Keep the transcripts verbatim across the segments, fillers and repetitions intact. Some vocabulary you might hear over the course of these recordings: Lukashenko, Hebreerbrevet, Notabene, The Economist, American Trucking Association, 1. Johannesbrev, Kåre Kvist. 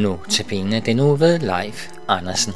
Notabene den uge ved Leif Andersen.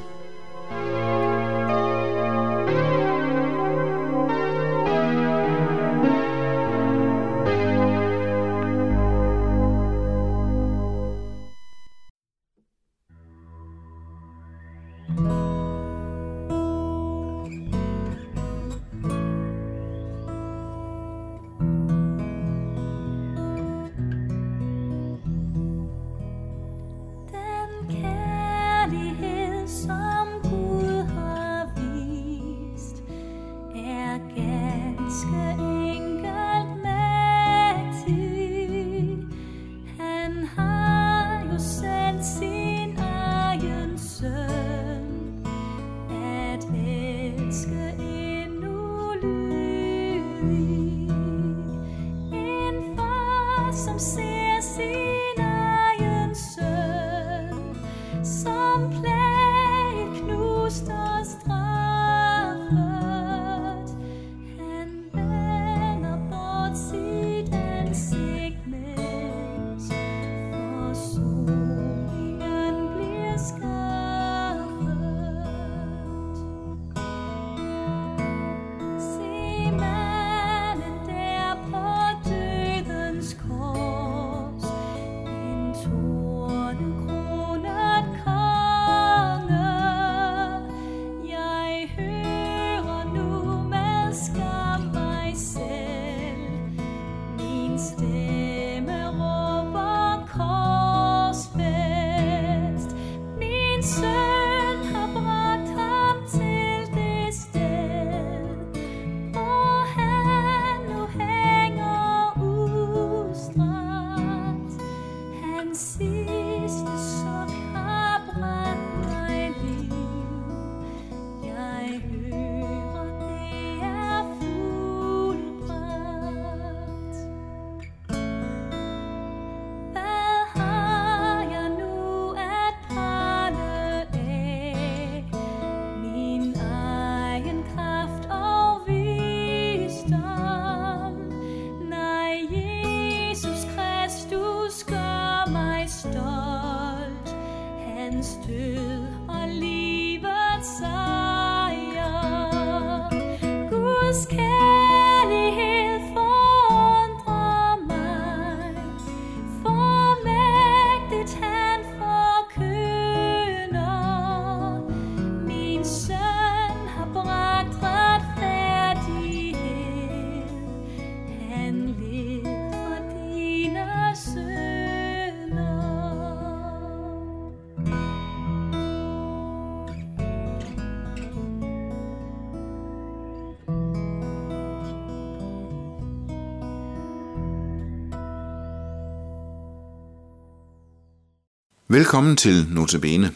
Velkommen til Notabene.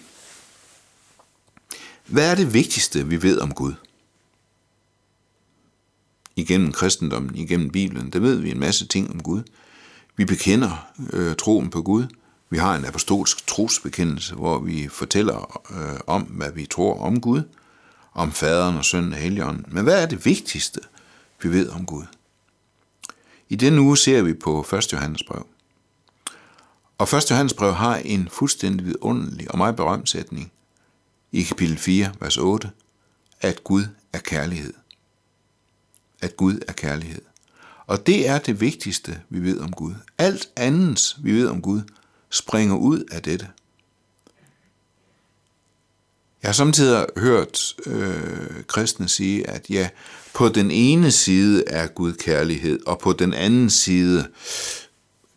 Hvad er det vigtigste, vi ved om Gud? Igennem kristendommen, igennem Bibelen, der ved vi en masse ting om Gud. Vi bekender øh, troen på Gud. Vi har en apostolsk trosbekendelse, hvor vi fortæller øh, om, hvad vi tror om Gud, om faderen og sønnen og helligånden. Men hvad er det vigtigste, vi ved om Gud? I denne uge ser vi på første Johannesbrev. Og første Johannesbrev har en fuldstændig vidunderlig og meget berømt sætning i kapitel fire, vers otte, at Gud er kærlighed. At Gud er kærlighed. Og det er det vigtigste, vi ved om Gud. Alt andet, vi ved om Gud, springer ud af dette. Jeg har samtidig hørt øh, kristne sige, at ja, på den ene side er Gud kærlighed, og på den anden side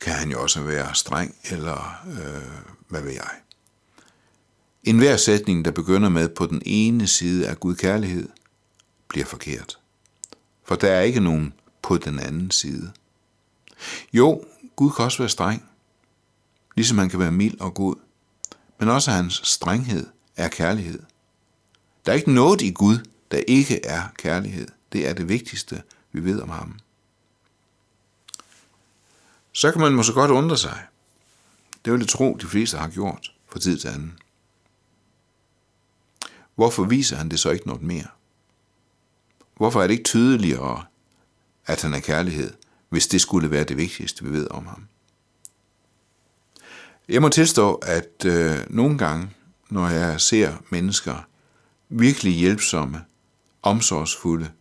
kan han jo også være streng, eller øh, hvad ved jeg. En hver sætning, der begynder med, på den ene side af Gud kærlighed, bliver forkert. For der er ikke nogen på den anden side. Jo, Gud kan også være streng, ligesom han kan være mild og god, men også hans strenghed er kærlighed. Der er ikke noget i Gud, der ikke er kærlighed. Det er det vigtigste, vi ved om ham. Så kan man måske godt undre sig. Det vil jeg tro, de fleste har gjort fra tid til anden. Hvorfor viser han det så ikke noget mere? Hvorfor er det ikke tydeligere, at han er kærlighed, hvis det skulle være det vigtigste, vi ved om ham? Jeg må tilstå, at øh, nogle gange, når jeg ser mennesker virkelig hjælpsomme, omsorgsfulde,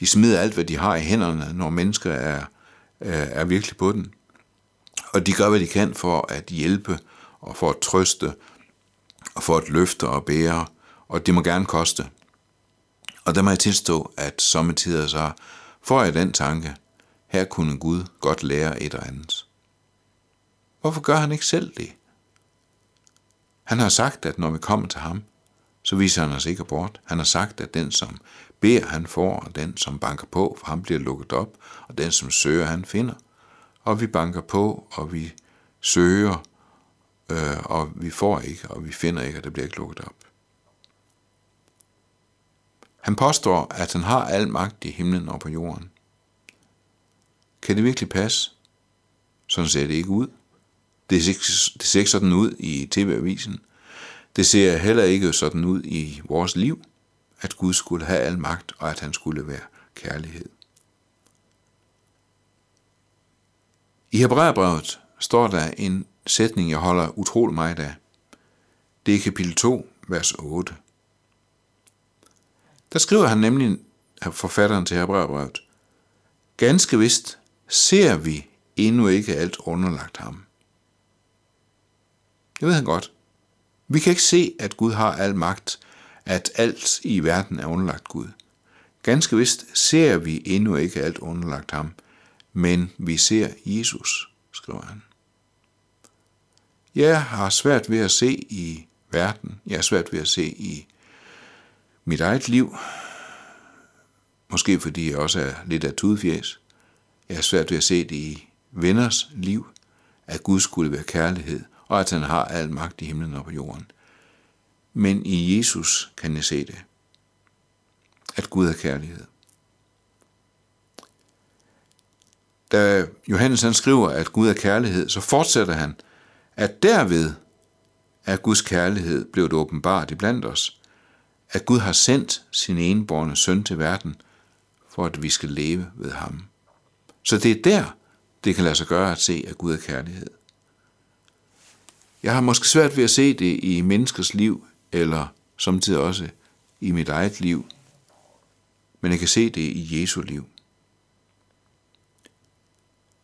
de smider alt, hvad de har i hænderne, når mennesker er, øh, er virkelig på den. Og de gør, hvad de kan for at hjælpe, og for at trøste, og for at løfte og bære, og det må gerne koste. Og der må jeg tilstå, at sommetider så får jeg den tanke, her kunne Gud godt lære et eller andet. Hvorfor gør han ikke selv det? Han har sagt, at når vi kommer til ham, så viser han os ikke bort. Han har sagt, at den, som beder, han får, og den, som banker på, for ham bliver lukket op, og den, som søger, han finder. Og vi banker på, og vi søger, øh, og vi får ikke, og vi finder ikke, og det bliver ikke lukket op. Han påstår, at han har al magt i himlen og på jorden. Kan det virkelig passe? Sådan ser det ikke ud. Det ser ikke, det ser ikke sådan ud i T V-avisen. Det ser heller ikke sådan ud i vores liv, at Gud skulle have al magt, og at han skulle være kærlighed. I Hebreerbrevet står der en sætning, jeg holder utrolig meget af. Det er kapitel to, vers otte. Der skriver han nemlig, forfatteren til Hebreerbrevet, ganske vist ser vi endnu ikke alt underlagt ham. Det ved han godt. Vi kan ikke se, at Gud har al magt, at alt i verden er underlagt Gud. Ganske vist ser vi endnu ikke alt underlagt ham, men vi ser Jesus, skriver han. Jeg har svært ved at se i verden. Jeg har svært ved at se i mit eget liv. Måske fordi jeg også er lidt af tudefjæs. Jeg har svært ved at se det i venners liv, at Gud skulle være kærlighed, og at han har al magt i himlen og på jorden. Men i Jesus kan jeg se det, at Gud er kærlighed. Da Johannes han skriver, at Gud er kærlighed, så fortsætter han, at derved er Guds kærlighed blevet åbenbart iblandt os, at Gud har sendt sin enbårne søn til verden, for at vi skal leve ved ham. Så det er der, det kan lade sig gøre at se, at Gud er kærlighed. Jeg har måske svært ved at se det i menneskers liv, eller samtidig også i mit eget liv, men jeg kan se det i Jesu liv.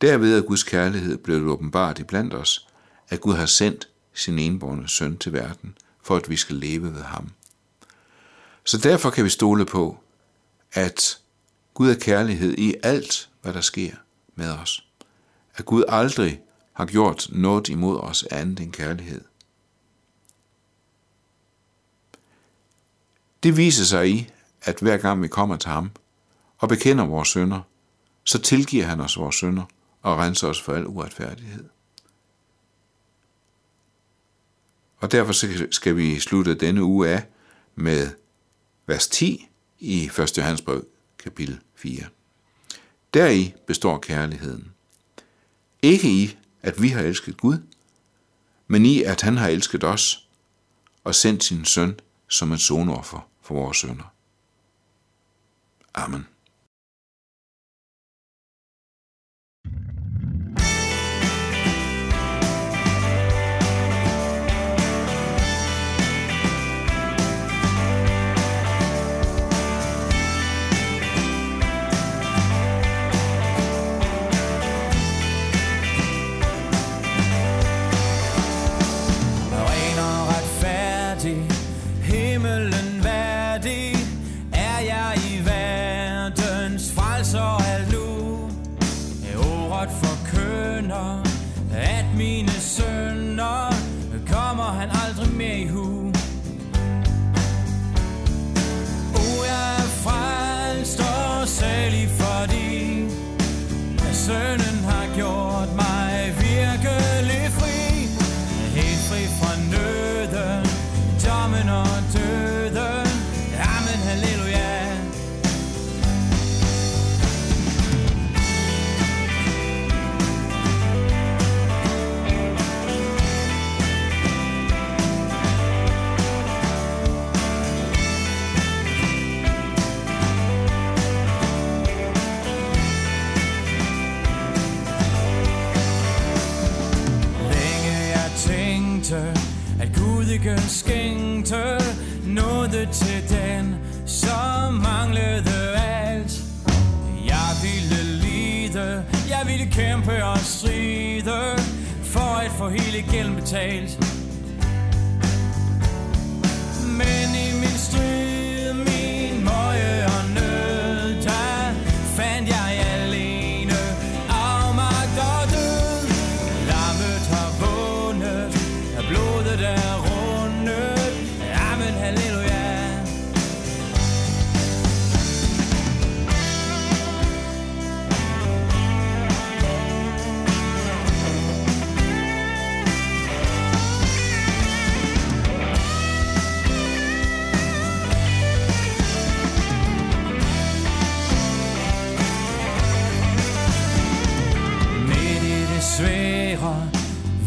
Derved er Guds kærlighed blevet åbenbart iblandt os, at Gud har sendt sin enbårne søn til verden, for at vi skal leve ved ham. Så derfor kan vi stole på, at Gud er kærlighed i alt, hvad der sker med os. At Gud aldrig har gjort noget imod os andet end kærlighed. Det viser sig i, at hver gang vi kommer til ham og bekender vores synder, så tilgiver han os vores synder og renser os for al uretfærdighed. Og derfor skal vi slutte denne uge af med vers ti i første Johannesbrev kapitel fire. Deri består kærligheden. Ikke i, at vi har elsket Gud, men i, at han har elsket os og sendt sin søn som et sonoffer for vores synder. Amen. Himmelen værdig er jeg i verden. nåde, nåde til den, som manglede alt. Jeg ville lide, jeg ville kæmpe og stride, for at få hele gælden betalt. Men i min strid, min møje og nød, der fandt jeg alene afmagt og død. Lammet har vundet, og blodet er rundet. Amen, halleluja.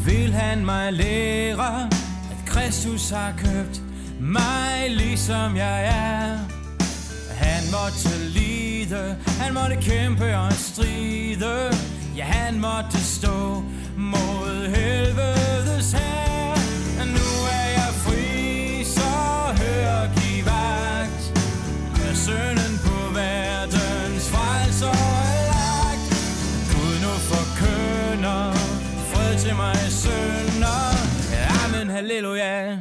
Vil han mig lære, at Kristus har købt mig, ligesom jeg er. Han måtte lide, han måtte kæmpe og stride, ja, han måtte stå mod helvedes hær. Nu er jeg fri, så hør, giv vagt, med synden på verdens frelser er lagt. Gud nu forkynder til mig sønder. Amen, halleluja.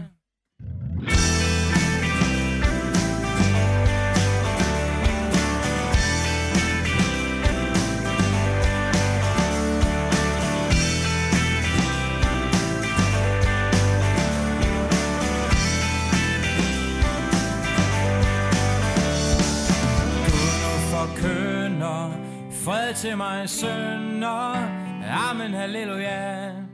Fred til mig sønder. Amen, halleluja.